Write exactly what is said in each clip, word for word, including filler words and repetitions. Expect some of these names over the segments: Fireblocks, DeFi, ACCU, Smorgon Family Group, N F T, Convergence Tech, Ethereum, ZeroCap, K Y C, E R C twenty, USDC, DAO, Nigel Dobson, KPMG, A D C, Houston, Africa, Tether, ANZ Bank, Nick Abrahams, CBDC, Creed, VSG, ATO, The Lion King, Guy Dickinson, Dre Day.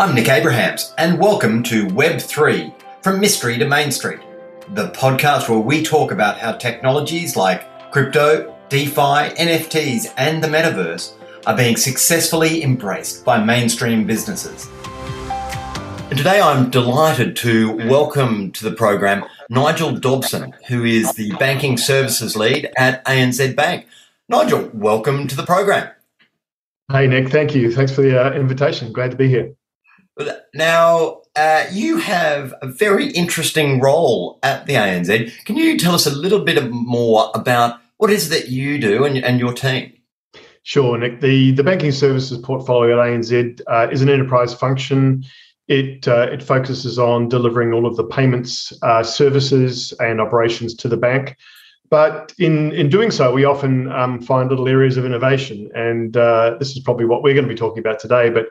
I'm Nick Abrahams, and welcome to Web three, From Mystery to Main Street, the podcast where we talk about how technologies like crypto, DeFi, N F Ts, and the metaverse are being successfully embraced by mainstream businesses. And today I'm delighted to welcome to the program Nigel Dobson, who is the Banking Services Lead at A N Z Bank. Nigel, welcome to the program. Hey, Nick. Thank you. Thanks for the uh, invitation. Great to be here. Now, uh, you have a very interesting role at the A N Z. Can you tell us a little bit more about what it is that you do and, and your team? Sure, Nick. The, the banking services portfolio at A N Z uh, is an enterprise function. It uh, it focuses on delivering all of the payments, uh, services and operations to the bank. But in, in doing so, we often um, find little areas of innovation. And uh, this is probably what we're going to be talking about today. But,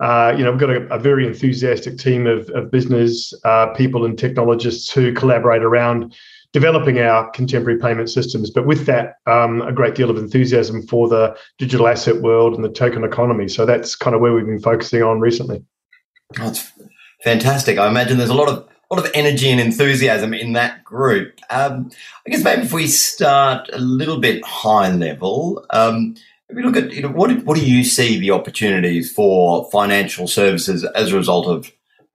uh, you know, we've got a, a very enthusiastic team of, of business uh, people and technologists who collaborate around developing our contemporary payment systems. But with that, um, a great deal of enthusiasm for the digital asset world and the token economy. So that's kind of where we've been focusing on recently. Oh, that's fantastic. I imagine there's a lot of A lot of energy and enthusiasm in that group. Um, I guess maybe if we start a little bit high level, um, if we look at, you know, what what do you see the opportunities for financial services as a result of,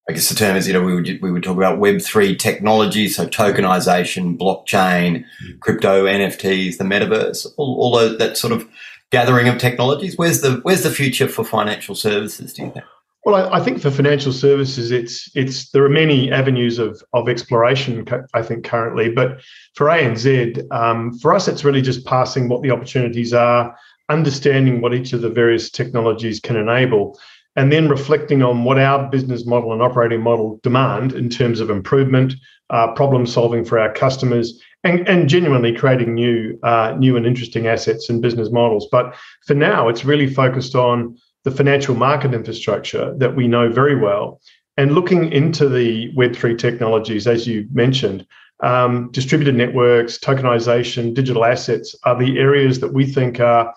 I guess the term is, you know, we would we would talk about Web three technology, so tokenization, blockchain, crypto, N F Ts, the metaverse, all, all those, that sort of gathering of technologies. Where's the where's the future for financial services, do you think? Well, I think for financial services, it's it's there are many avenues of of exploration, I think, currently. But for A N Z, um, for us, it's really just passing what the opportunities are, understanding what each of the various technologies can enable, and then reflecting on what our business model and operating model demand in terms of improvement, uh, problem solving for our customers, and, and genuinely creating new uh, new and interesting assets and business models. But for now, it's really focused on the financial market infrastructure that we know very well, and looking into the Web three technologies, as you mentioned, um, distributed networks, tokenization, digital assets are the areas that we think are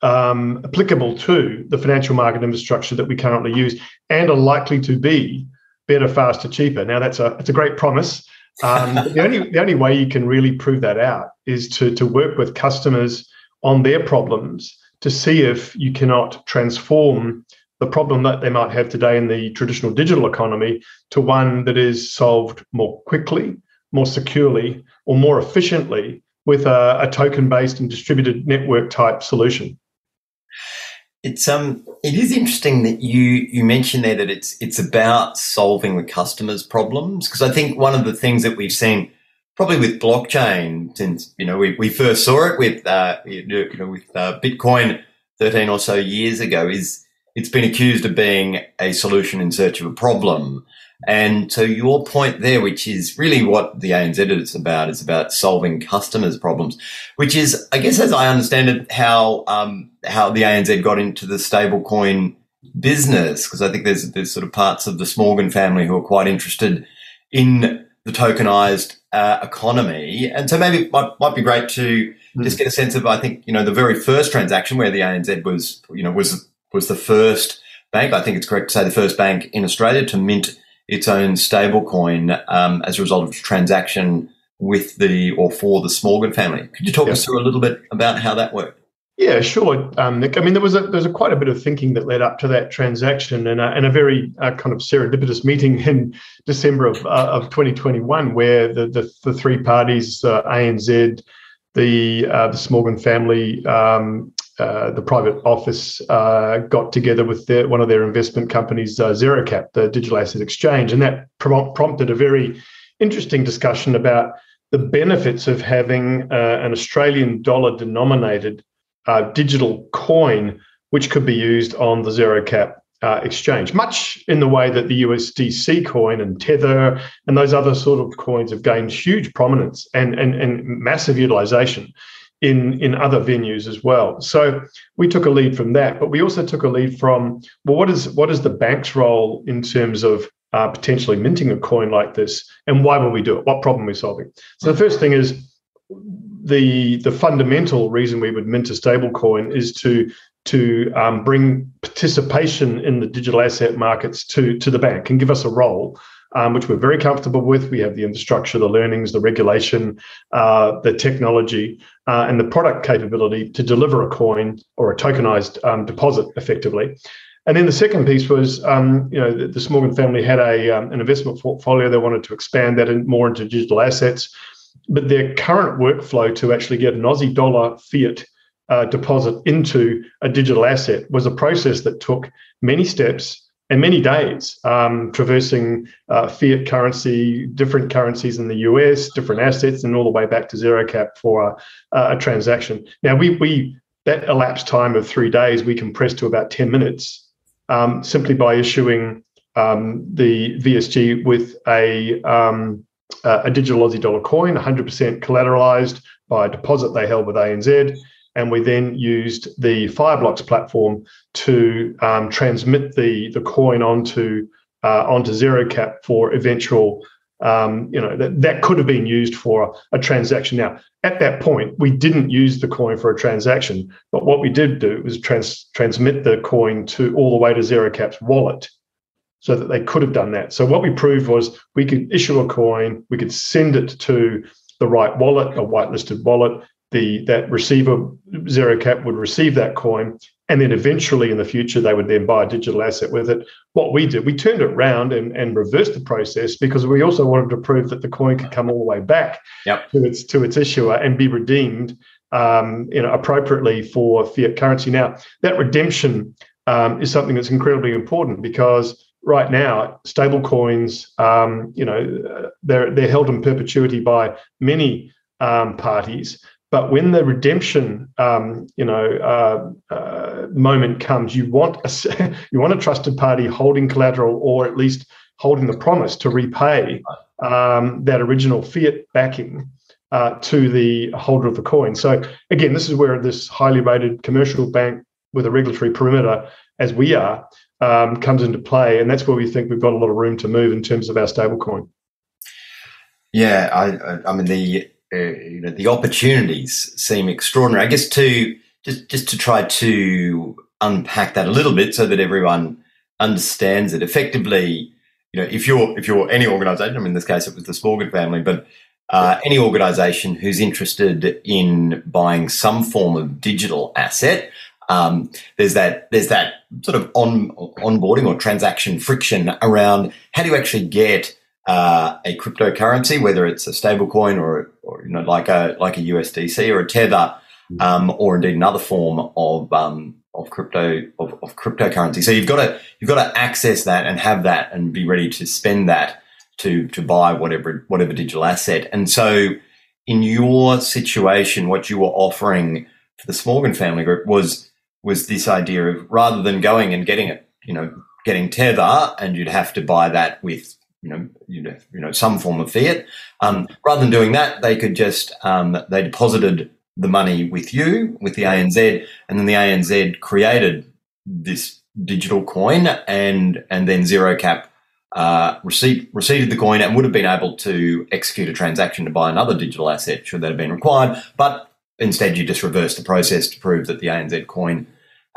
um, applicable to the financial market infrastructure that we currently use and are likely to be better, faster, cheaper. Now, that's a it's a great promise. Um, the only the only way you can really prove that out is to to work with customers on their problems, to see if you cannot transform the problem that they might have today in the traditional digital economy to one that is solved more quickly, more securely, or more efficiently with a, a token-based and distributed network-type solution. It's um, it is interesting that you you mentioned there that it's it's about solving the customer's problems, because I think one of the things that we've seen, probably with blockchain, since, you know, we, we first saw it with uh, you know, with uh, Bitcoin thirteen or so years ago, is it's been accused of being a solution in search of a problem. And so your point there, which is really what the A N Z is about, is about solving customers' problems, which is, I guess, as I understand it, how um, how the A N Z got into the stablecoin business, because I think there's there's sort of parts of the Smorgon family who are quite interested in the tokenized uh, economy. And so maybe it might, might be great to just get a sense of, I think, you know, the very first transaction where the A N Z was, you know, was was the first bank, I think it's correct to say the first bank in Australia to mint its own stablecoin um, as a result of a transaction with the, or for the Smorgon family. Could you talk yeah. us through a little bit about how that worked? Yeah, sure, um, Nick. I mean, there was a, there was a quite a bit of thinking that led up to that transaction, and a, and a very uh, kind of serendipitous meeting in December of uh, of twenty twenty-one, where the the, the three parties, uh, A N Z, the uh, the Smorgon family, um, uh, the private office, uh, got together with their, one of their investment companies, uh, ZeroCap, the digital asset exchange, and that prom- prompted a very interesting discussion about the benefits of having uh, an Australian dollar denominated Uh, digital coin, which could be used on the ZeroCap uh, exchange, much in the way that the U S D C coin and Tether and those other sort of coins have gained huge prominence and and, and massive utilization in, in other venues as well. So we took a lead from that, but we also took a lead from, well, what is, what is the bank's role in terms of uh, potentially minting a coin like this, and why would we do it? What problem are we solving? So the first thing is, The, the fundamental reason we would mint a stablecoin is to to um, bring participation in the digital asset markets to, to the bank and give us a role, um, which we're very comfortable with. We have the infrastructure, the learnings, the regulation, uh, the technology, uh, and the product capability to deliver a coin or a tokenized um, deposit effectively. And then the second piece was, um, you know, the, the Smorgon family had a, um, an investment portfolio. They wanted to expand that in, more into digital assets, but their current workflow to actually get an Aussie dollar fiat uh, deposit into a digital asset was a process that took many steps and many days, um, traversing uh, fiat currency, different currencies in the U S, different assets, and all the way back to ZeroCap for a, a transaction. Now, we, we that elapsed time of three days, we compressed to about ten minutes. Um, simply by issuing um, the V S G with a, um, a digital Aussie dollar coin, one hundred percent collateralized by a deposit they held with A N Z. And we then used the Fireblocks platform to um, transmit the, the coin onto, uh, onto ZeroCap for eventual, um, you know, that, that could have been used for a, a transaction. Now, at that point, we didn't use the coin for a transaction, but what we did do was trans transmit the coin to all the way to ZeroCap's wallet so that they could have done that. So what we proved was we could issue a coin, we could send it to the right wallet, a whitelisted wallet, the that receiver, ZeroCap, would receive that coin, and then eventually in the future, they would then buy a digital asset with it. What we did, we turned it around and, and reversed the process because we also wanted to prove that the coin could come all the way back yep. to its to its issuer and be redeemed um, you know, appropriately for fiat currency. Now, that redemption um, is something that's incredibly important because right now, stable coins, um, you know, they're, they're held in perpetuity by many um, parties. But when the redemption, um, you know, uh, uh, moment comes, you want a you want a trusted party holding collateral, or at least holding the promise to repay um, that original fiat backing uh, to the holder of the coin. So again, this is where this highly rated commercial bank with a regulatory perimeter, as we are, um, comes into play, and that's where we think we've got a lot of room to move in terms of our stablecoin. Yeah, I, I mean the. Uh, you know, the opportunities seem extraordinary. I guess to just just to try to unpack that a little bit so that everyone understands it effectively. You know, if you're if you're any organisation, I mean, in this case it was the Smorgon family, but uh, any organisation who's interested in buying some form of digital asset, um, there's that there's that sort of on onboarding or transaction friction around how do you actually get Uh, a cryptocurrency, whether it's a stablecoin or, or you know, like a like a U S D C or a Tether, um, or indeed another form of um, of crypto of, of cryptocurrency. So you've got to you've got to access that and have that and be ready to spend that to to buy whatever whatever digital asset. And so, in your situation, what you were offering for the Smorgon family group was was this idea of rather than going and getting it, you know, getting Tether, and you'd have to buy that with You know, you know, you know, some form of fiat. Um, rather than doing that, they could just um, they deposited the money with you, with the A N Z, and then the A N Z created this digital coin, and and then ZeroCap uh, received received the coin and would have been able to execute a transaction to buy another digital asset should that have been required. But instead, you just reversed the process to prove that the A N Z coin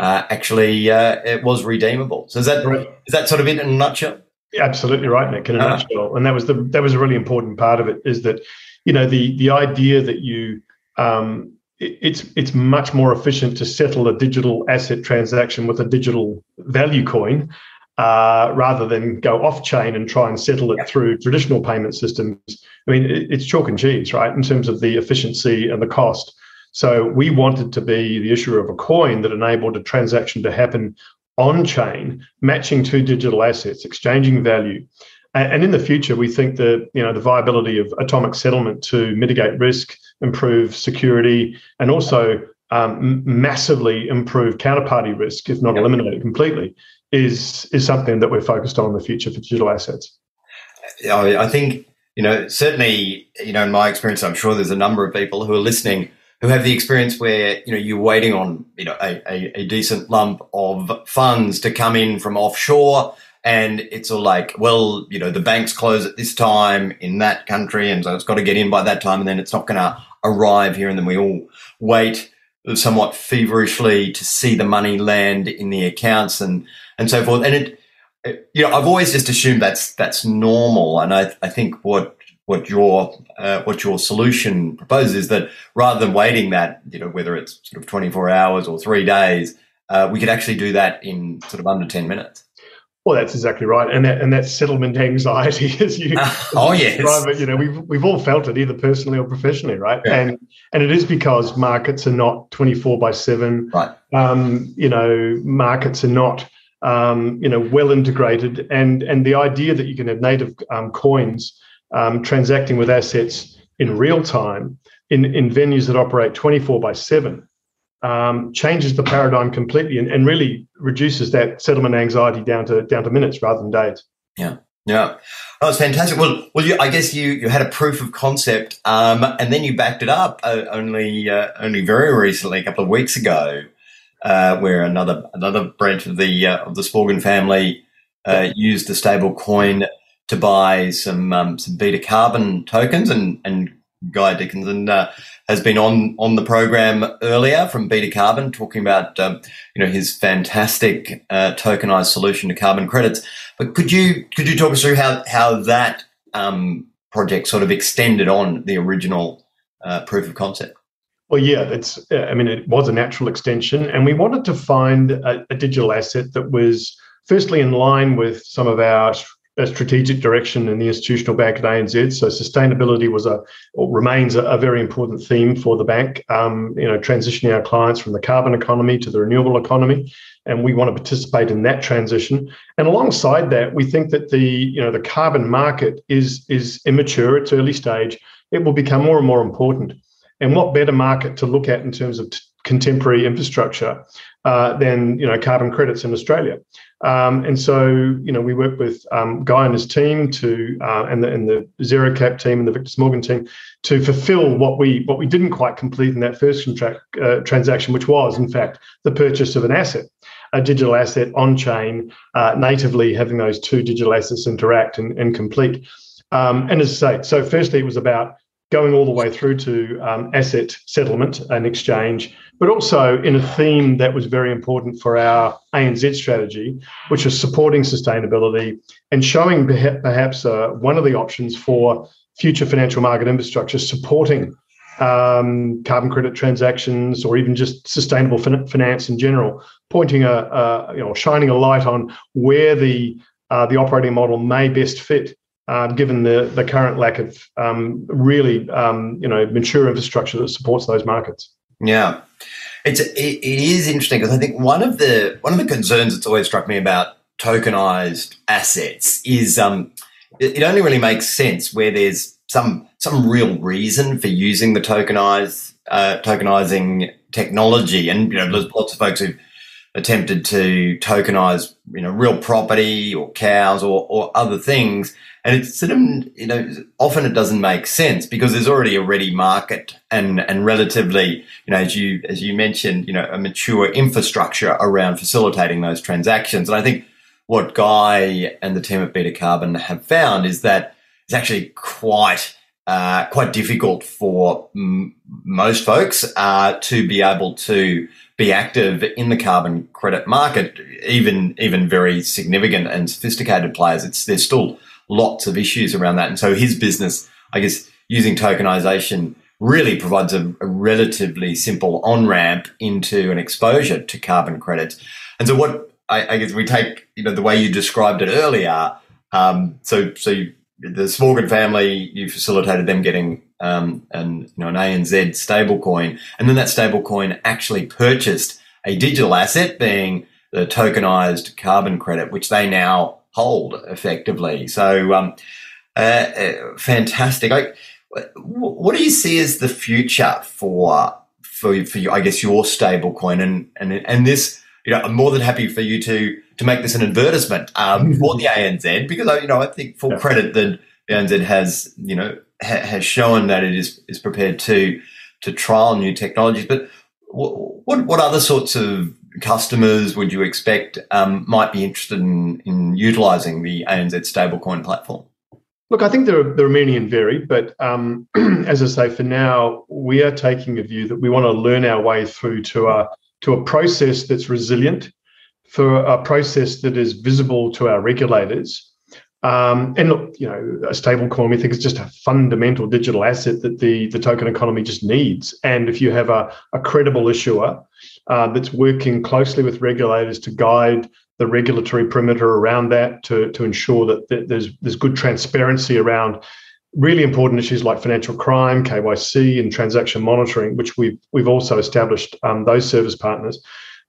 uh, actually uh, it was redeemable. So is that is that sort of it in a nutshell? Absolutely right, Nick, in a nutshell. And that was the that was a really important part of it, is that, you know, the the idea that you um it, it's it's much more efficient to settle a digital asset transaction with a digital value coin uh rather than go off chain and try and settle it through traditional payment systems. I mean, it, it's chalk and cheese, right, in terms of the efficiency and the cost. So we wanted to be the issuer of a coin that enabled a transaction to happen on-chain, matching two digital assets, exchanging value. And in the future, we think that, you know, the viability of atomic settlement to mitigate risk, improve security, and also um, massively improve counterparty risk, if not eliminate it completely, is is something that we're focused on in the future for digital assets. I think, you know, certainly, you know, in my experience, I'm sure there's a number of people who are listening who have the experience where, you know, you're waiting on, you know, a, a, a decent lump of funds to come in from offshore, and it's all like, well, you know, the banks close at this time in that country, and so it's got to get in by that time, and then it's not going to arrive here, and then we all wait somewhat feverishly to see the money land in the accounts and and so forth. And it, it you know, I've always just assumed that's that's normal. And I I think what what your uh, what your solution proposes is that rather than waiting that, you know, whether it's sort of twenty-four hours or three days, uh, we could actually do that in sort of under ten minutes. Well, that's exactly right, and that and that settlement anxiety is you. Oh yes, private, you know we've we've all felt it either personally or professionally, right? Yeah. And and it is because markets are not twenty-four by seven, right? Um, you know, markets are not um, you know well integrated, and and the idea that you can have native um, coins um, transacting with assets in real time in in venues that operate twenty-four by seven. Um, changes the paradigm completely and, and really reduces that settlement anxiety down to down to minutes rather than days. Yeah, yeah, oh, it's fantastic. Well, well, you, I guess you you had a proof of concept, um, and then you backed it up uh, only uh, only very recently, a couple of weeks ago, uh, where another another branch of the uh, of the Smorgon family uh, used the stable coin to buy some um, some Beta Carbon tokens, and and Guy Dickinson uh, has been on, on the program earlier from Beta Carbon, talking about um, you know his fantastic uh, tokenized solution to carbon credits. But could you could you talk us through how how that um, project sort of extended on the original uh, proof of concept? Well, yeah, that's I mean it was a natural extension, and we wanted to find a, a digital asset that was firstly in line with some of our a strategic direction in the institutional bank at A N Z. So sustainability was a, or remains a, a very important theme for the bank, um, you know, transitioning our clients from the carbon economy to the renewable economy. And we want to participate in that transition. And alongside that, we think that the, you know, the carbon market is, is immature. It's early stage. It will become more and more important. And what better market to look at in terms of t- contemporary infrastructure uh, than, you know, carbon credits in Australia. Um, and so, you know, we work with um, Guy and his team to uh, and the and the ZeroCap team and the Victor Smorgon team to fulfil what we what we didn't quite complete in that first contract, uh, transaction, which was, in fact, the purchase of an asset, a digital asset on chain, uh, natively having those two digital assets interact and, and complete. Um, and as I say, so firstly, it was about going all the way through to um, asset settlement and exchange, but also in a theme that was very important for our A N Z strategy, which was supporting sustainability and showing perhaps uh, one of the options for future financial market infrastructure supporting um, carbon credit transactions or even just sustainable fin- finance in general, pointing a, a you know shining a light on where the uh, the operating model may best fit. Uh, given the, the current lack of um, really, um, you know, mature infrastructure that supports those markets. Yeah, it's it, it is interesting because I think one of the one of the concerns that's always struck me about tokenized assets is um, it, it only really makes sense where there's some some real reason for using the tokenized uh, tokenizing technology, and you know, there's lots of folks who've attempted to tokenize, you know, real property or cows or, or other things. And it's sort of, you know, often it doesn't make sense because there's already a ready market and, and relatively, you know, as you as you mentioned, you know, a mature infrastructure around facilitating those transactions. And I think what Guy and the team at Beta Carbon have found is that it's actually quite uh, quite difficult for m- most folks uh, to be able to be active in the carbon credit market, even even very significant and sophisticated players. It's there's still lots of issues around that. And so his business, I guess, using tokenization really provides a, a relatively simple on-ramp into an exposure to carbon credits. And so what I, I guess we take, you know, the way you described it earlier, um, so so you, the Smorgon family, you facilitated them getting um, an, you know, an A N Z stablecoin, and then that stablecoin actually purchased a digital asset being the tokenized carbon credit, which they now hold effectively. So um, uh, uh, fantastic. I, what do you see as the future for for, for you, I guess, your stablecoin? And, and and this, you know, I'm more than happy for you to to make this an advertisement um, for the A N Z, because, you know, I think full credit that the A N Z has, you know, ha, has shown that it is is prepared to to trial new technologies. But what what other sorts of customers would you expect um, might be interested in, in utilising the A N Z stablecoin platform? Look, I think there are, there are many and varied, but um, as I say, for now, we are taking a view that we want to learn our way through to a, to a process that's resilient, for a process that is visible to our regulators. Um, and look, you know, a stablecoin, we think, is just a fundamental digital asset that the, the token economy just needs. And if you have a, a credible issuer uh, that's working closely with regulators to guide the regulatory perimeter around that, to, to ensure that, that there's there's good transparency around really important issues like financial crime, K Y C, and transaction monitoring, which we've we've also established um, those service partners.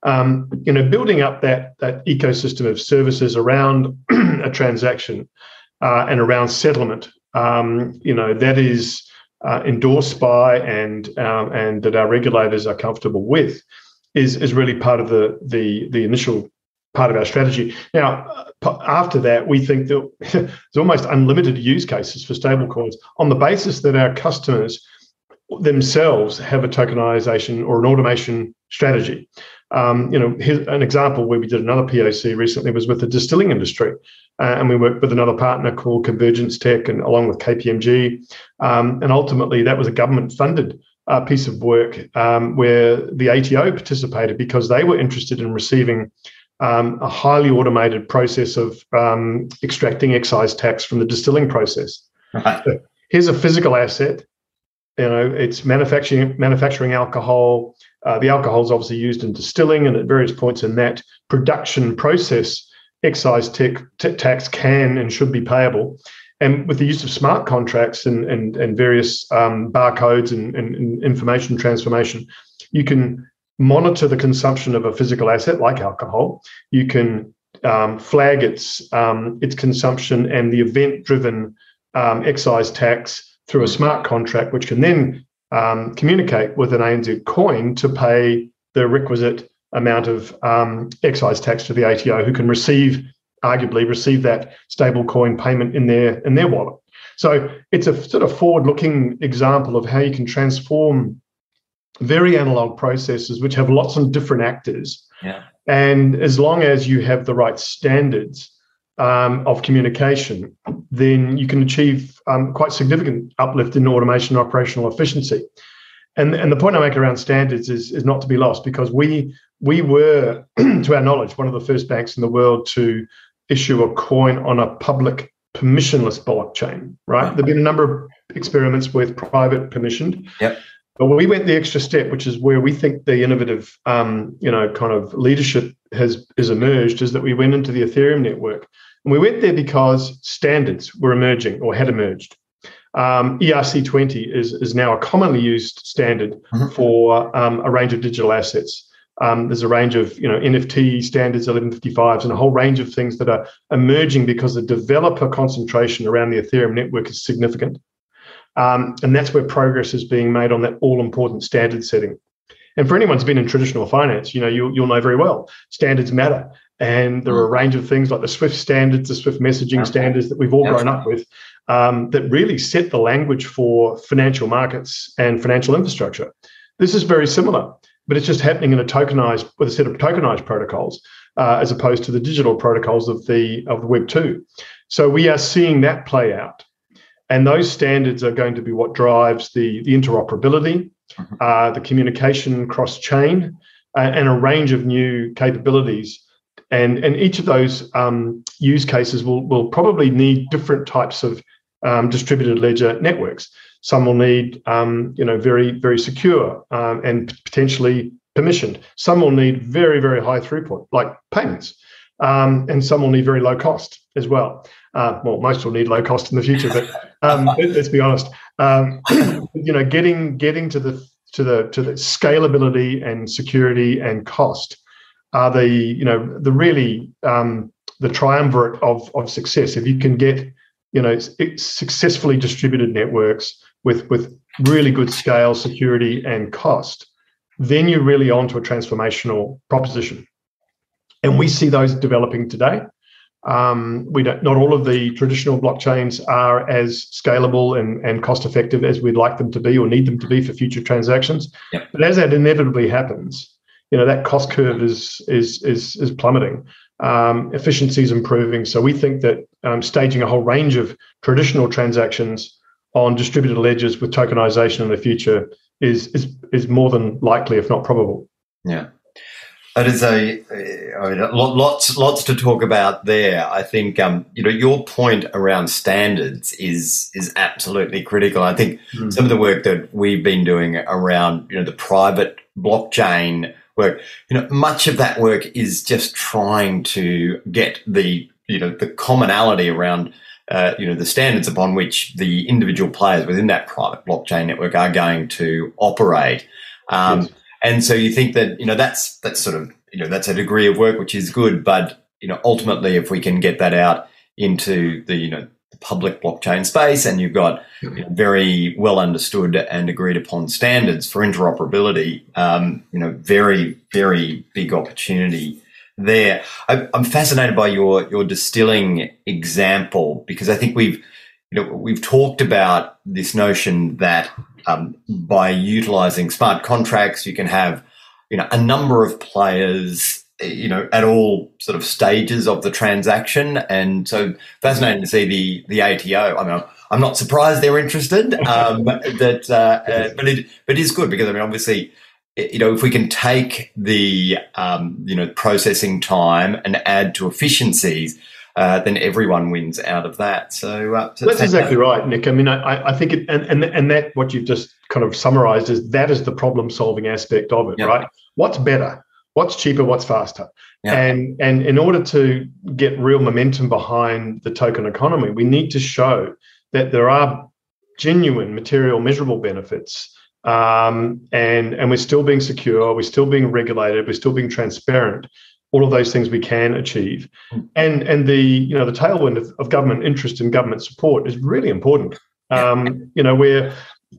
Um, you know, building up that that ecosystem of services around a transaction uh, and around settlement, um, you know, that is uh, endorsed by and um, and that our regulators are comfortable with, is is really part of the the the initial part of our strategy. Now, after that, we think that there's almost unlimited use cases for stablecoins on the basis that our customers themselves have a tokenization or an automation strategy. Um, you know, here's an example where we did another P O C recently was with the distilling industry, uh, and we worked with another partner called Convergence Tech, and along with K P M G, um, and ultimately that was a government-funded uh, piece of work um, where the A T O participated because they were interested in receiving Um, a highly automated process of um, extracting excise tax from the distilling process. Right. So here's a physical asset. You know, it's manufacturing manufacturing alcohol. Uh, the alcohol is obviously used in distilling, and at various points in that production process, excise tech, t- tax can and should be payable. And with the use of smart contracts and and, and various um, barcodes and, and, and information transformation, you can monitor the consumption of a physical asset like alcohol. You can um, flag its um, its consumption and the event-driven um, excise tax through a smart contract, which can then um, communicate with an A N Z coin to pay the requisite amount of um, excise tax to the A T O, who can receive, arguably, receive that stablecoin payment in their in their wallet. So it's a sort of forward-looking example of how you can transform very analog processes, which have lots of different actors. Yeah. And as long as you have the right standards um, of communication, then you can achieve um, quite significant uplift in automation and operational efficiency. And, and the point I make around standards is, is not to be lost, because we, we were, to our knowledge, one of the first banks in the world to issue a coin on a public permissionless blockchain, right? There've been a number of experiments with private permissioned. Yep. But we went the extra step, which is where we think the innovative, um, you know, kind of leadership has is emerged, is that we went into the Ethereum network. And we went there because standards were emerging or had emerged. Um, E R C twenty is, is now a commonly used standard mm-hmm. for um, a range of digital assets. Um, there's a range of, you know, N F T standards, eleven fifty-fives, and a whole range of things that are emerging because the developer concentration around the Ethereum network is significant. Um, and that's where progress is being made on that all-important standard setting. And for anyone who's been in traditional finance, you know, you, you'll know very well, standards matter. And there are a range of things like the SWIFT standards, the SWIFT messaging okay. standards that we've all that's grown right. up with um, that really set the language for financial markets and financial infrastructure. This is very similar, but it's just happening in a tokenized, with a set of tokenized protocols uh, as opposed to the digital protocols of the, of the Web two. So we are seeing that play out. And those standards are going to be what drives the, the interoperability, mm-hmm. uh, the communication cross-chain, uh, and a range of new capabilities. And, and each of those um, use cases will, will probably need different types of um, distributed ledger networks. Some will need, um, you know, very, very secure um, and potentially permissioned. Some will need very, very high throughput, like payments. Um, and some will need very low cost as well. Uh, well, most will need low cost in the future, but um, let's be honest. Um, you know, getting getting to the to the to the scalability and security and cost are the you know the really um, the triumvirate of of success. If you can get you know it's, it's successfully distributed networks with with really good scale, security, and cost, then you're really onto a transformational proposition. And we see those developing today. Um, we don't. Not all of the traditional blockchains are as scalable and, and cost-effective as we'd like them to be or need them to be for future transactions. Yep. But as that inevitably happens, you know that cost curve is is is, is plummeting, um, efficiency is improving. So we think that um, staging a whole range of traditional transactions on distributed ledgers with tokenization in the future is is is more than likely, if not probable. Yeah. It is a, I mean, lots, lots to talk about there. I think, um, you know, your point around standards is, is absolutely critical. I think mm. some of the work that we've been doing around, you know, the private blockchain work, you know, much of that work is just trying to get the, you know, the commonality around, uh, you know, the standards upon which the individual players within that private blockchain network are going to operate. Um, yes. And so you think that, you know, that's that's sort of, you know, that's a degree of work which is good, but, you know, ultimately if we can get that out into the, you know, the public blockchain space, and you've got mm-hmm. you know, very well understood and agreed upon standards for interoperability, um, you know, very, very big opportunity there. I, I'm fascinated by your your distilling example, because I think we've, you know, we've talked about this notion that Um, by utilising smart contracts, you can have, you know, a number of players, you know, at all sort of stages of the transaction. And so fascinating to see the the A T O. I mean, I'm not surprised they're interested, um, that, uh, uh, but it but it's good because, I mean, obviously, you know, if we can take the um, you know, processing time and add to efficiencies, Uh, then everyone wins out of that. So, uh, so that's exactly right, Nick. I mean, I, I think, it, and, and and that what you've just kind of summarised is that is the problem-solving aspect of it, yep. right? What's better? What's cheaper? What's faster? Yep. And and in order to get real momentum behind the token economy, we need to show that there are genuine, material, measurable benefits, um, and and we're still being secure, we're still being regulated, we're still being transparent. All of those things we can achieve, and and the you know the tailwind of, of government interest and government support is really important. Um, you know we're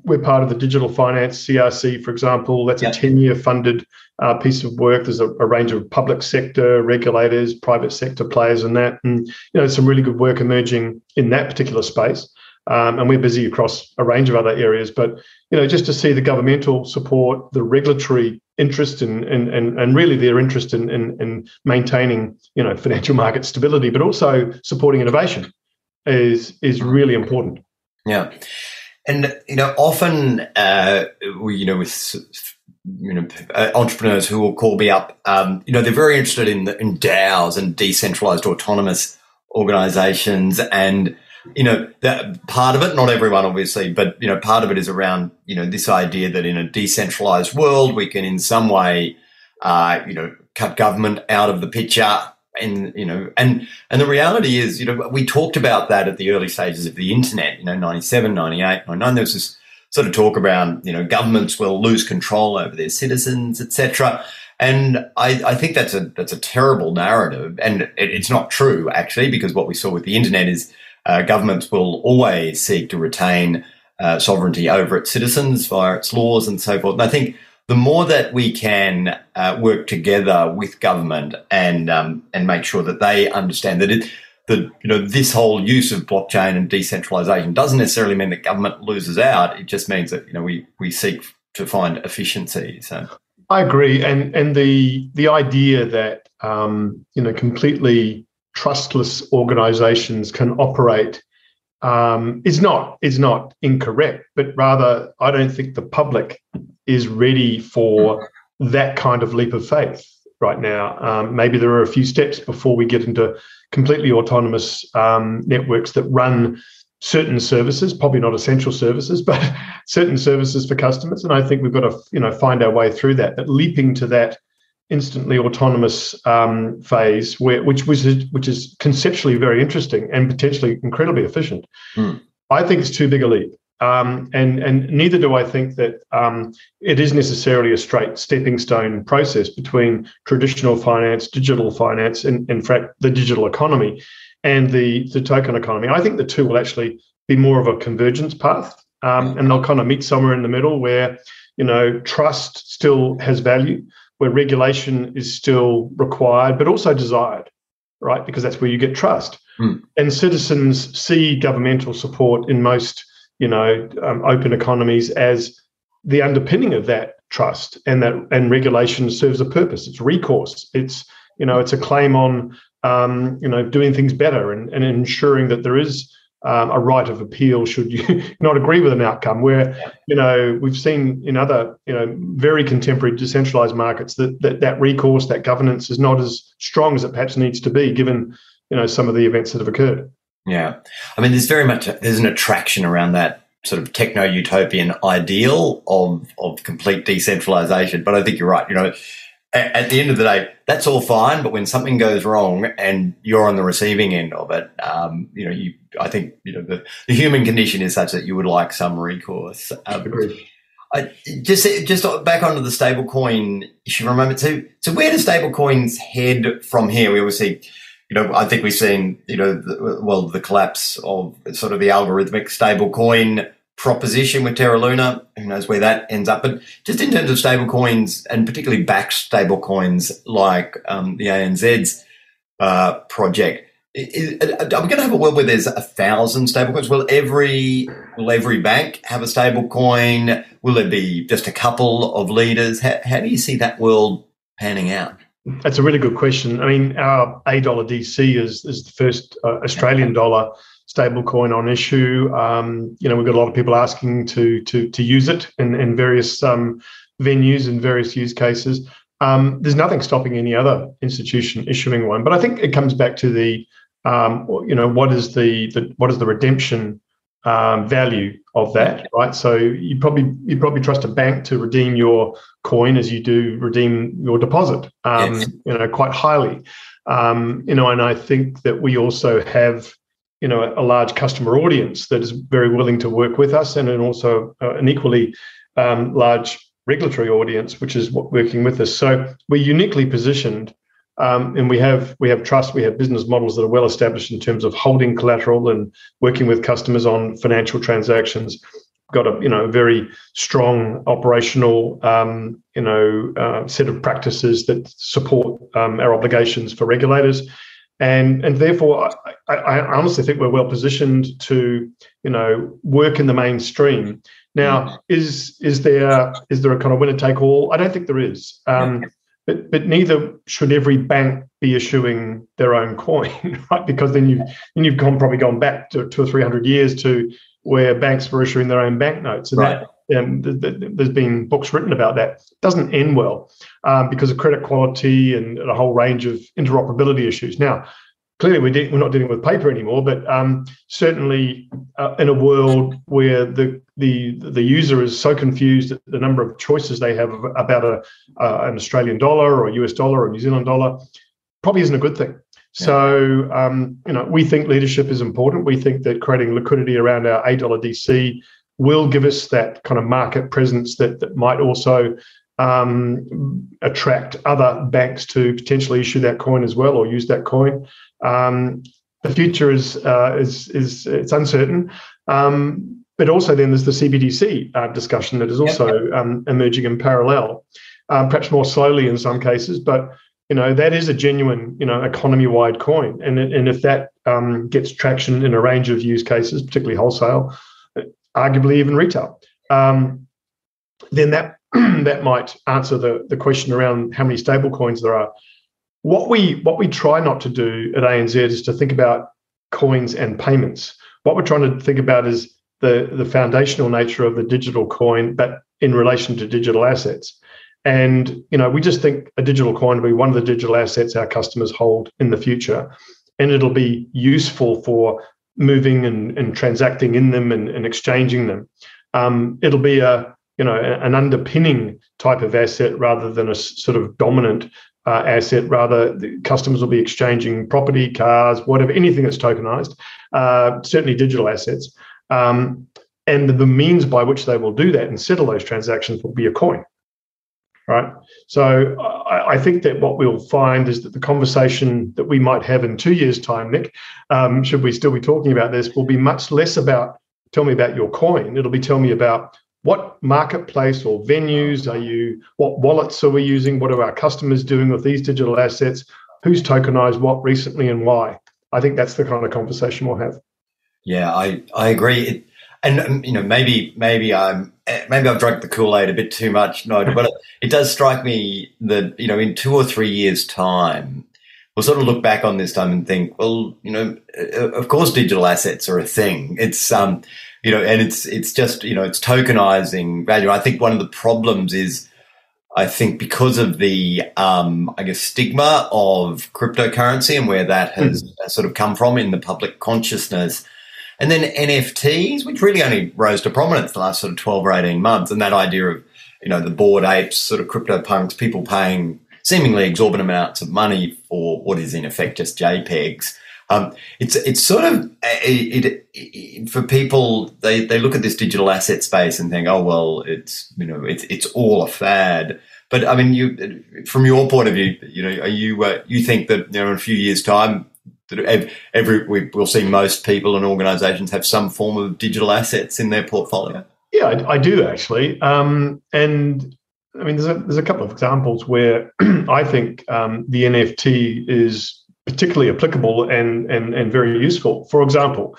we're part of the Digital Finance C R C, for example. That's a ten-year funded uh, piece of work. There's a, a range of public sector regulators, private sector players in that, and you know some really good work emerging in that particular space. Um, and we're busy across a range of other areas, but you know just to see the governmental support, the regulatory interest in, in, in and really their interest in, in in maintaining you know financial market stability, but also supporting innovation is is really important. Yeah, and you know often uh, we, you know with you know uh, entrepreneurs who will call me up, um, you know they're very interested in, in DAOs and decentralized autonomous organizations and. You know, that part of it, not everyone obviously, but, you know, part of it is around, you know, this idea that in a decentralized world, we can in some way, uh, you know, cut government out of the picture. And, you know, and, and the reality is, you know, we talked about that at the early stages of the internet, you know, ninety-seven, ninety-eight, ninety-nine, there was this sort of talk around, you know, governments will lose control over their citizens, et cetera. And I, I think that's a, that's a terrible narrative. And it, it's not true actually, because what we saw with the internet is, Uh, governments will always seek to retain uh, sovereignty over its citizens via its laws and so forth. And I think the more that we can uh, work together with government and um, and make sure that they understand that it, that you know this whole use of blockchain and decentralization doesn't necessarily mean that government loses out. It just means that you know we we seek to find efficiency. So I agree, and and the the idea that um, you know completely. Trustless organizations can operate um, is not is not incorrect, but rather I don't think the public is ready for that kind of leap of faith right now. Um, maybe there are a few steps before we get into completely autonomous um, networks that run certain services, probably not essential services, but certain services for customers. And I think we've got to you know find our way through that. But leaping to that. Instantly autonomous um, phase, where, which was which is conceptually very interesting and potentially incredibly efficient. Mm. I think it's too big a leap, um, and and neither do I think that um, it is necessarily a straight stepping stone process between traditional finance, digital finance, and in fact the digital economy and the the token economy. I think the two will actually be more of a convergence path, um, and they'll kind of meet somewhere in the middle where you know trust still has value. Where regulation is still required, but also desired, right? Because that's where you get trust. Mm. And citizens see governmental support in most, you know, um, open economies as the underpinning of that trust, and that and regulation serves a purpose. It's recourse. It's you know, it's a claim on um, you know, doing things better and, and ensuring that there is um, a right of appeal should you not agree with an outcome, where, you know, we've seen in other, you know, very contemporary decentralized markets that that, that recourse, that governance is not as strong as it perhaps needs to be, given, you know, some of the events that have occurred. Yeah. I mean, there's very much, there's an attraction around that sort of techno-utopian ideal of of complete decentralization. But I think you're right. You know, at, at the end of the day, that's all fine. But when something goes wrong and you're on the receiving end of it, um, you know, you I think you know the, the human condition is such that you would like some recourse. Um, Agreed. I, just just back onto the stablecoin issue for a moment. So so where do stablecoins head from here? We always see. You know, I think we've seen, you know, the, well, the collapse of sort of the algorithmic stablecoin proposition with Terra Luna. Who knows where that ends up? But just in terms of stablecoins, and particularly backed stablecoins like um, the A N Z's uh, project, is, are we going to have a world where there's a thousand stablecoins? Will every will every bank have a stablecoin? Will there be just a couple of leaders? How, how do you see that world panning out? That's a really good question. I mean, our A D C is is the first uh, Australian dollar stablecoin on issue. Um, you know, we've got a lot of people asking to to to use it in, in various um, venues and various use cases. Um, there's nothing stopping any other institution issuing one. But I think it comes back to the, um, you know, what is the, the what is the redemption um, value of that, right? So you probably you probably trust a bank to redeem your coin as you do redeem your deposit, um, yes. you know, quite highly. Um, you know, and I think that we also have, you know, a, a large customer audience that is very willing to work with us, and then also uh, an equally um, large regulatory audience, which is working with us. So we're uniquely positioned, um, and we have we have trust, we have business models that are well established in terms of holding collateral and working with customers on financial transactions. Got a you know very strong operational um, you know uh, set of practices that support um, our obligations for regulators, and and therefore I, I honestly think we're well positioned to you know work in the mainstream. Now, is is there is there a kind of winner take all? I don't think there is. Um, yeah. But but neither should every bank be issuing their own coin, right? Because then you then you've gone probably gone back to two or three hundred years to where banks were issuing their own banknotes, and right. that, um, th- th- there's been books written about that. It doesn't end well um, because of credit quality and a whole range of interoperability issues. Now, clearly we're, de- we're not dealing with paper anymore, but um, certainly uh, in a world where the, the the user is so confused at the number of choices they have about a uh, an Australian dollar or a U S dollar or a New Zealand dollar, probably isn't a good thing. So, um, you know, we think leadership is important. We think that creating liquidity around our A D C will give us that kind of market presence that, that might also um, attract other banks to potentially issue that coin as well or use that coin. Um, the future is, uh, is, is it's uncertain. Um, but also then there's the C B D C uh, discussion that is also um, emerging in parallel, uh, perhaps more slowly in some cases, but you know, that is a genuine, you know, economy-wide coin. And, and if that um, gets traction in a range of use cases, particularly wholesale, arguably even retail, um, then that that might answer the, the question around how many stable coins there are. What we what we try not to do at A N Z is to think about coins and payments. What we're trying to think about is the, the foundational nature of the digital coin, but in relation to digital assets. And, you know, we just think a digital coin will be one of the digital assets our customers hold in the future, and it'll be useful for moving and, and transacting in them and, and exchanging them. Um, it'll be a, you know, an underpinning type of asset rather than a sort of dominant uh, asset. Rather, the customers will be exchanging property, cars, whatever, anything that's tokenized, uh, certainly digital assets. Um, and the, the means by which they will do that and settle those transactions will be a coin. Right. So I, I think that what we'll find is that the conversation that we might have in two years' time, Nick, um, should we still be talking about this, will be much less about tell me about your coin. It'll be tell me about what marketplace or venues are you, what wallets are we using, what are our customers doing with these digital assets, who's tokenized what recently and why. I think that's the kind of conversation we'll have. Yeah, I, I agree. It, and, you know, maybe maybe I'm... Maybe I've drunk the Kool-Aid a bit too much, Nigel, but it does strike me that, you know, in two or three years' time, we'll sort of look back on this time and think, well, you know, of course digital assets are a thing. It's, um, you know, and it's it's just, you know, it's tokenizing value. I think one of the problems is, I think because of the, um, I guess, stigma of cryptocurrency and where that has mm. sort of come from in the public consciousness, and then N F Ts, which really only rose to prominence the last sort of twelve or eighteen months, and that idea of, you know, the Bored Apes, sort of CryptoPunks, people paying seemingly exorbitant amounts of money for what is in effect just JPEGs. Um, it's it's sort of it, it, it, for people, they, they look at this digital asset space and think, oh well, it's you know it's it's all a fad. But I mean, you from your point of view, you know, are you uh, you think that you know in a few years' time that every we, we'll see most people and organisations have some form of digital assets in their portfolio? Yeah, I, I do actually, um, and I mean, there's a, there's a couple of examples where I think um, the N F T is particularly applicable and, and and very useful. For example,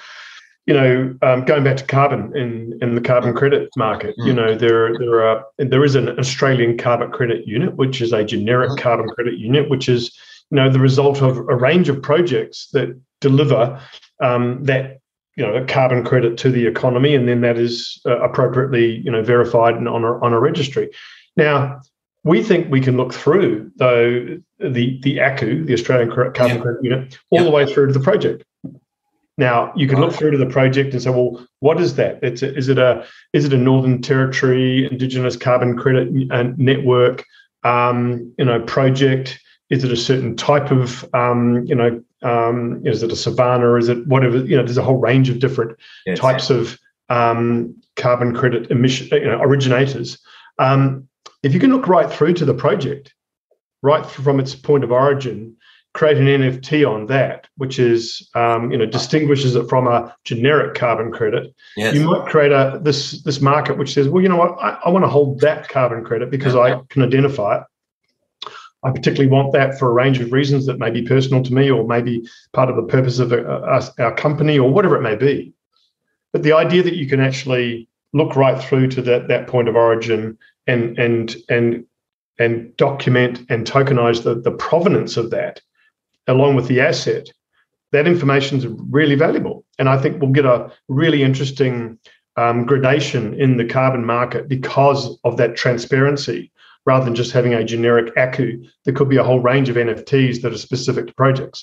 you know, um, going back to carbon in, in the carbon credit market, you know, there there are there is an Australian carbon credit unit, which is a generic carbon credit unit, which is you know the result of a range of projects that deliver um, that you know a carbon credit to the economy, and then that is uh, appropriately you know verified and on a, on a registry. Now, we think we can look through, though, the, the A C C U, the Australian Carbon Credit Unit, all the way through to the project. Now, you can look through to the project and say, well, what is that? It's a, is it a is it a Northern Territory Indigenous Carbon Credit Network, um, you know, project? Is it a certain type of, um, you know, um, is it a savanna? Is it whatever? You know, there's a whole range of different yes. types of um, carbon credit emission you know, originators. Um, If you can look right through to the project, right from its point of origin, create an N F T on that, which is um, you know distinguishes it from a generic carbon credit. Yes. You might create a this this market which says, well, you know what, I, I want to hold that carbon credit because I can identify it. I particularly want that for a range of reasons that may be personal to me, or maybe part of the purpose of a, a, our company, or whatever it may be. But the idea that you can actually look right through to that that point of origin and and and and document and tokenize the, the provenance of that along with the asset, that information is really valuable. And I think we'll get a really interesting um, gradation in the carbon market because of that transparency, rather than just having a generic A C C U. There could be a whole range of N F Ts that are specific to projects.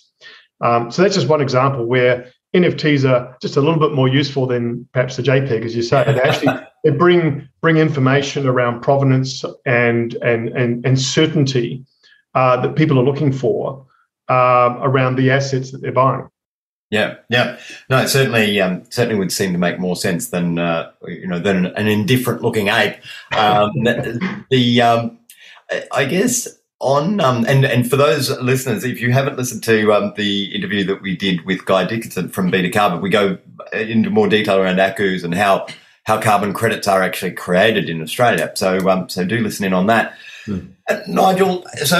Um, so that's just one example where N F Ts are just a little bit more useful than perhaps the JPEG, as you say. They actually they bring bring information around provenance and and and, and certainty uh, that people are looking for uh, around the assets that they're buying. Yeah, yeah, no, it certainly um, certainly would seem to make more sense than uh, you know than an indifferent looking ape. Um, the um, I guess. On um, and and for those listeners, if you haven't listened to um, the interview that we did with Guy Dickinson from Beta Carbon, we go into more detail around A C C Us and how how carbon credits are actually created in Australia. So um, so do listen in on that, mm. uh, Nigel. So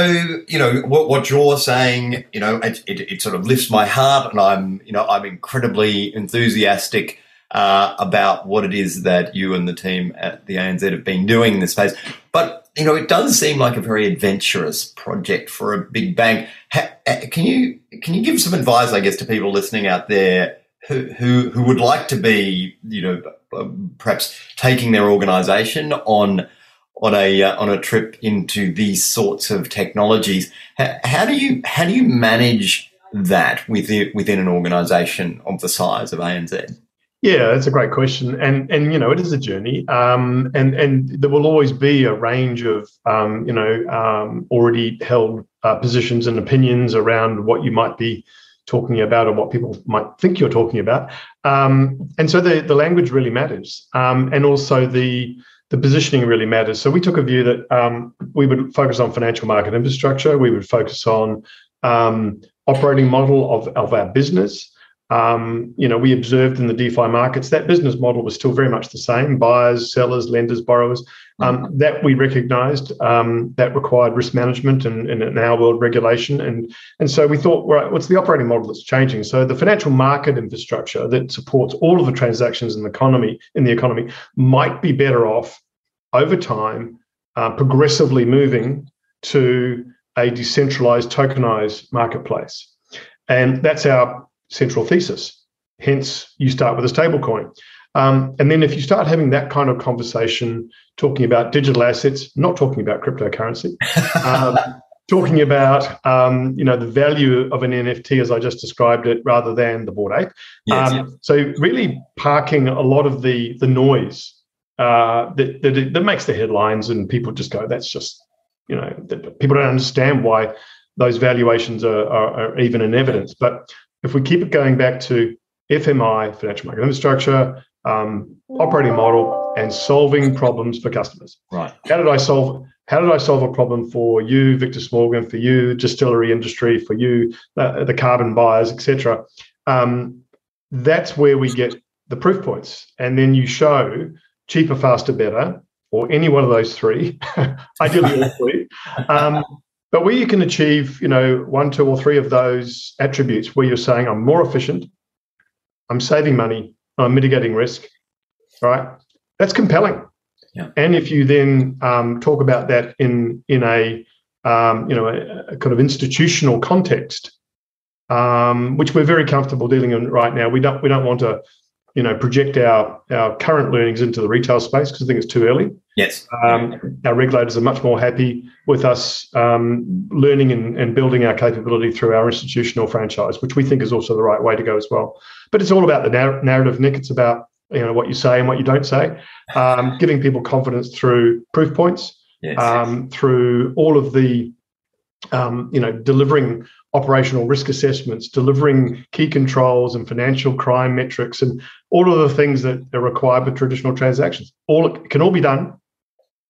you know what, what you're saying, you know, it, it, it sort of lifts my heart, and I'm you know I'm incredibly enthusiastic uh, about what it is that you and the team at the A N Z have been doing in this space, but. You know, it does seem like a very adventurous project for a big bank. Ha, can you can you give some advice, I guess, to people listening out there who who, who would like to be, you know, perhaps taking their organisation on on a uh, on a trip into these sorts of technologies? How, how do you how do you manage that within within an organisation of the size of A N Z? Yeah, that's a great question, and and you know it is a journey, um, and and there will always be a range of um, you know um, already held uh, positions and opinions around what you might be talking about or what people might think you're talking about, um, and so the the language really matters, um, and also the the positioning really matters. So we took a view that um, we would focus on financial market infrastructure, we would focus on um, operating model of of our business. Um, you know, we observed in the DeFi markets that business model was still very much the same: buyers, sellers, lenders, borrowers. Um, mm-hmm. That we recognised um, that required risk management and, and in our world regulation, and and so we thought, right, what's the operating model that's changing? So the financial market infrastructure that supports all of the transactions in the economy in the economy might be better off over time, uh, progressively moving to a decentralized, tokenized marketplace. And that's our central thesis. Hence, you start with a stablecoin. Um, and then if you start having that kind of conversation, talking about digital assets, not talking about cryptocurrency, um, talking about, um, you know, the value of an N F T, as I just described it, rather than the Bored Ape. Yes, um, yes. So really parking a lot of the the noise uh, that, that, that makes the headlines, and people just go, that's just, you know, that people don't understand why those valuations are, are, are even in evidence. But if we keep it going back to F M I, financial market infrastructure, um, operating model, and solving problems for customers. Right. How did I solve? How did I solve a problem for you, Victor Smorgon, for you, distillery industry, for you, uh, the carbon buyers, et cetera. Um, that's where we get the proof points, and then you show cheaper, faster, better, or any one of those three, ideally all three. Um, but where you can achieve, you know, one, two, or three of those attributes, where you're saying I'm more efficient, I'm saving money, I'm mitigating risk, right? That's compelling. Yeah. And if you then um, talk about that in in a um, you know a, a kind of institutional context, um, which we're very comfortable dealing in right now, we don't we don't want to you know project our our current learnings into the retail space because I think it's too early. Yes, um, our regulators are much more happy with us um, learning and, and building our capability through our institutional franchise, which we think is also the right way to go as well. But it's all about the nar- narrative, Nick. It's about you know what you say and what you don't say, um, giving people confidence through proof points, yes, um, yes. through all of the um, you know delivering operational risk assessments, delivering key controls and financial crime metrics, and all of the things that are required for traditional transactions. All it can all be done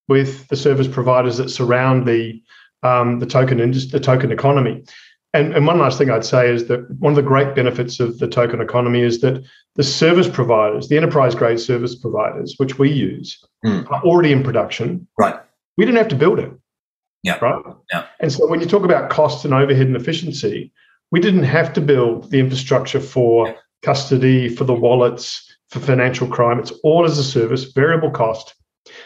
with the service providers that surround the um, the token industry, the token economy. And, and one last thing I'd say is that one of the great benefits of the token economy is that the service providers, the enterprise-grade service providers, which we use, mm. are already in production. Right. We didn't have to build it. Yeah. Right? Yeah. And so when you talk about costs and overhead and efficiency, we didn't have to build the infrastructure for yeah. custody, for the wallets, for financial crime. It's all as a service, variable cost.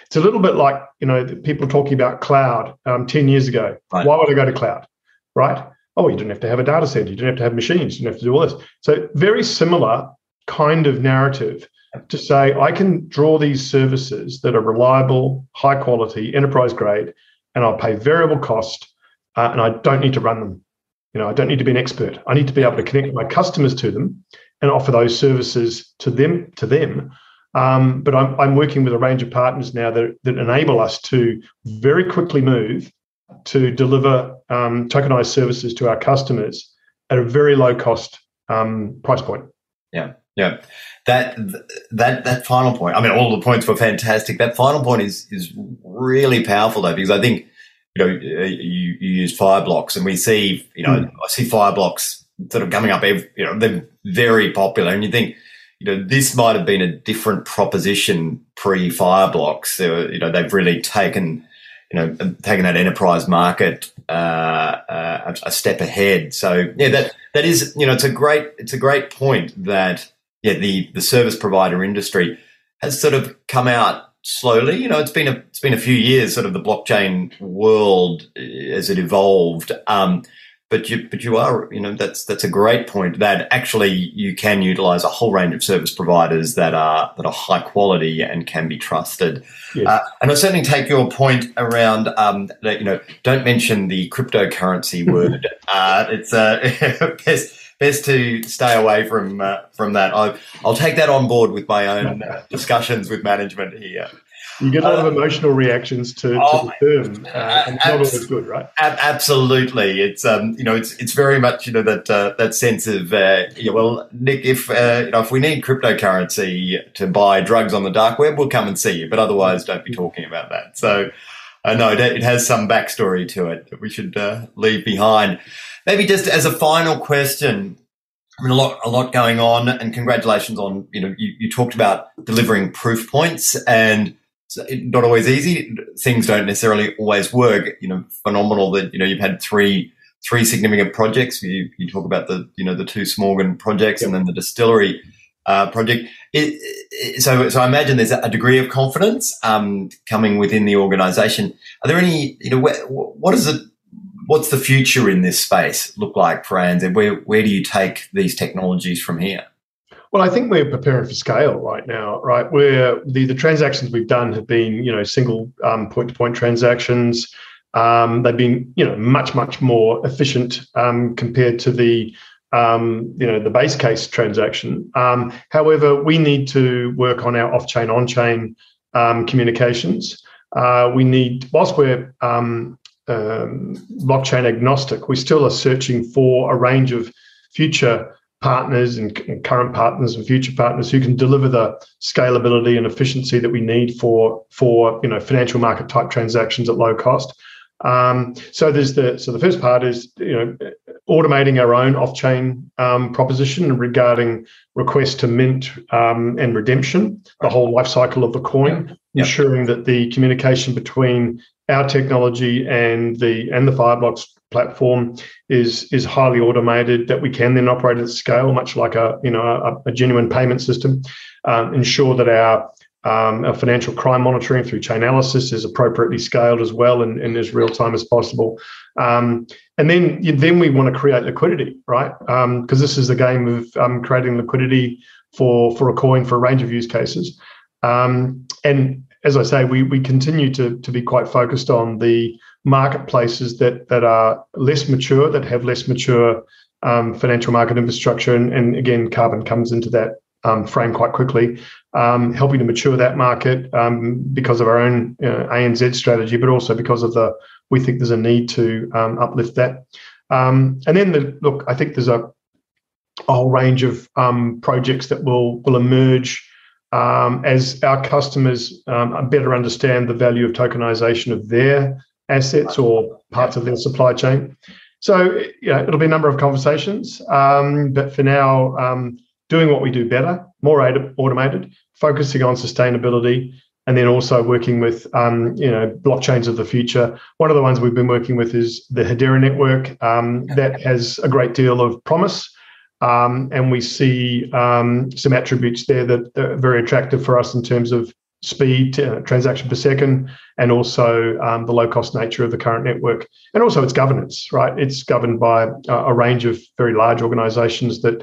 It's a little bit like, you know, people talking about cloud um, ten years ago. Right. Why would I go to cloud? Right. Oh, you didn't have to have a data center. You didn't have to have machines. You didn't have to do all this. So very similar kind of narrative to say I can draw these services that are reliable, high quality, enterprise grade, and I'll pay variable cost, uh, and I don't need to run them. You know, I don't need to be an expert. I need to be able to connect my customers to them and offer those services to them. To them. Um, but I'm, I'm working with a range of partners now that, that enable us to very quickly move to deliver um, tokenized services to our customers at a very low cost um, price point. Yeah, yeah. That that that final point. I mean, all the points were fantastic. That final point is is really powerful though, because I think you know you, you use Fireblocks, and we see you know mm. I see Fireblocks sort of coming up. Every, you know, they're very popular, and you think you know this might have been a different proposition pre Fireblocks. You know, they've really taken. You know, taking that enterprise market uh, uh, a step ahead. So yeah, that that is you know, it's a great it's a great point that yeah, the the service provider industry has sort of come out slowly. You know, it's been a it's been a few years, sort of the blockchain world as it evolved. Um, but you but you are you know that's that's a great point that actually you can utilize a whole range of service providers that are that are high quality and can be trusted. Yes. Uh, and I certainly take your point around um, that, you know don't mention the cryptocurrency word. uh, it's uh, best best to stay away from uh, from that. I, I'll take that on board with my own uh, discussions with management here. You get a lot of emotional reactions to, to oh, the term, uh, and it's abs- not always good, right? Ab- absolutely, it's um, you know, it's it's very much you know that uh, that sense of uh, yeah. Well, Nick, if uh, you know, if we need cryptocurrency to buy drugs on the dark web, we'll come and see you. But otherwise, don't be talking about that. So, uh, no, it has some backstory to it that we should uh, leave behind. Maybe just as a final question. I mean, a lot, a lot going on, and congratulations on, you know, you, you talked about delivering proof points, and it's not always easy. Things don't necessarily always work. You know, phenomenal that, you know, you've had three, three significant projects. You, you talk about the, you know, the two Smorgon projects, yep. and then the distillery uh, project. It, it, so, so I imagine there's a degree of confidence um, coming within the organisation. Are there any, you know, wh- what is it? what's the future in this space look like for A N Z? Where, where do you take these technologies from here? Well, I think we're preparing for scale right now, right? Where the, the transactions we've done have been, you know, single um, point-to-point transactions. Um, they've been, you know, much, much more efficient um, compared to the, um, you know, the base case transaction. Um, however, we need to work on our off-chain, on-chain um, communications. Uh, we need, whilst we're um, um, blockchain agnostic, we still are searching for a range of future partners and, and current partners and future partners who can deliver the scalability and efficiency that we need for, for you know, financial market type transactions at low cost. Um, so there's the so the first part is you know automating our own off-chain um, proposition regarding request to mint um, and redemption, the whole life cycle of the coin, yeah. ensuring that the communication between our technology and the and the Fireblocks platform is is highly automated, that we can then operate at scale, much like a you know a, a genuine payment system. Um, ensure that our Um, our financial crime monitoring through Chainalysis is appropriately scaled as well and, and as real-time as possible. Um, and then, then we want to create liquidity, right? Because um, this is the game of um, creating liquidity for, for a coin for a range of use cases. Um, and as I say, we, we continue to, to be quite focused on the marketplaces that, that are less mature, that have less mature um, financial market infrastructure. And, and again, carbon comes into that um, frame quite quickly. Um, helping to mature that market um, because of our own uh, A N Z strategy, but also because of the, we think there's a need to um, uplift that. Um, and then, the, look, I think there's a, a whole range of um, projects that will, will emerge um, as our customers um, better understand the value of tokenization of their assets or parts of their supply chain. So, you know, it'll be a number of conversations, um, but for now, um, doing what we do better, more automated, focusing on sustainability, and then also working with, um, you know, blockchains of the future. One of the ones we've been working with is the Hedera Network. Um, that has a great deal of promise, um, and we see um, some attributes there that are very attractive for us in terms of speed, uh, transaction per second, and also um, the low-cost nature of the current network. And also its governance, right? It's governed by a, a range of very large organizations that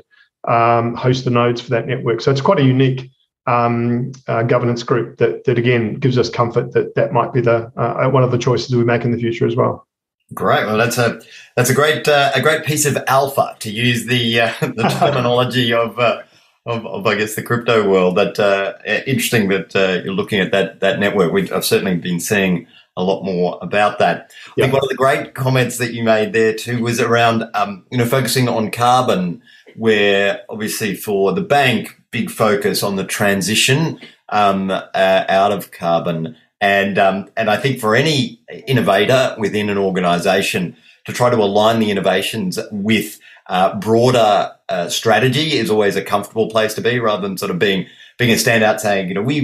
Um, host the nodes for that network. So it's quite a unique um, uh, governance group that, that, again, gives us comfort that that might be the uh, one of the choices we make in the future as well. Great. Well, that's a that's a great uh, a great piece of alpha, to use the uh, the terminology of, uh, of of I guess the crypto world. But uh, interesting that uh, you're looking at that that network. We've I've certainly been seeing a lot more about that. Yep. I think one of the great comments that you made there too was around um, you know focusing on carbon, where obviously for the bank, big focus on the transition um, uh, out of carbon. And um, and I think for any innovator within an organisation, to try to align the innovations with uh, broader uh, strategy is always a comfortable place to be, rather than sort of being being a standout saying, you know, we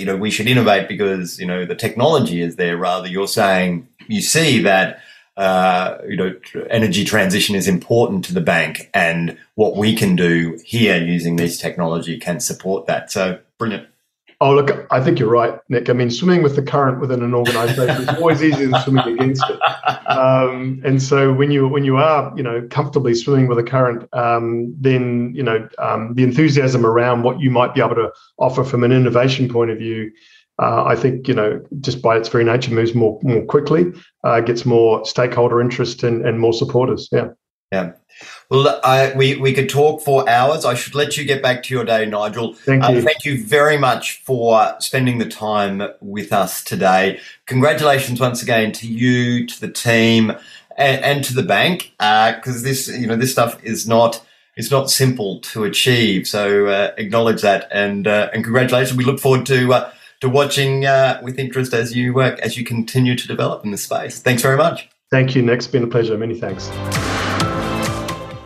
you know we should innovate because, you know, the technology is there. Rather, you're saying you see that Uh, you know, energy transition is important to the bank, and what we can do here using this technology can support that. So, brilliant. Oh, look, I think you're right, Nick. I mean, swimming with the current within an organisation is always easier than swimming against it. Um, and so, when you when you are, you know, comfortably swimming with a current, um, then you know um, the enthusiasm around what you might be able to offer from an innovation point of view, Uh, I think, you know, just by its very nature, moves more more quickly, uh, gets more stakeholder interest and, and more supporters. Yeah. Yeah. Well, I, we, we could talk for hours. I should let you get back to your day, Nigel. Thank you. Uh, thank you very much for spending the time with us today. Congratulations once again to you, to the team, and, and to the bank, because uh, this, you know, this stuff is not... It's not simple to achieve. So uh, acknowledge that, and uh, and congratulations. We look forward to... Uh, to watching uh, with interest as you work, as you continue to develop in this space. Thanks very much. Thank you, Nick. It's been a pleasure. Many thanks.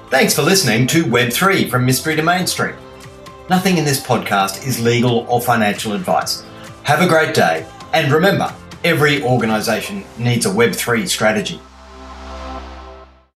Thanks for listening to Web three from Mystery to Mainstream. Nothing in this podcast is legal or financial advice. Have a great day. And remember, every organisation needs a Web three strategy.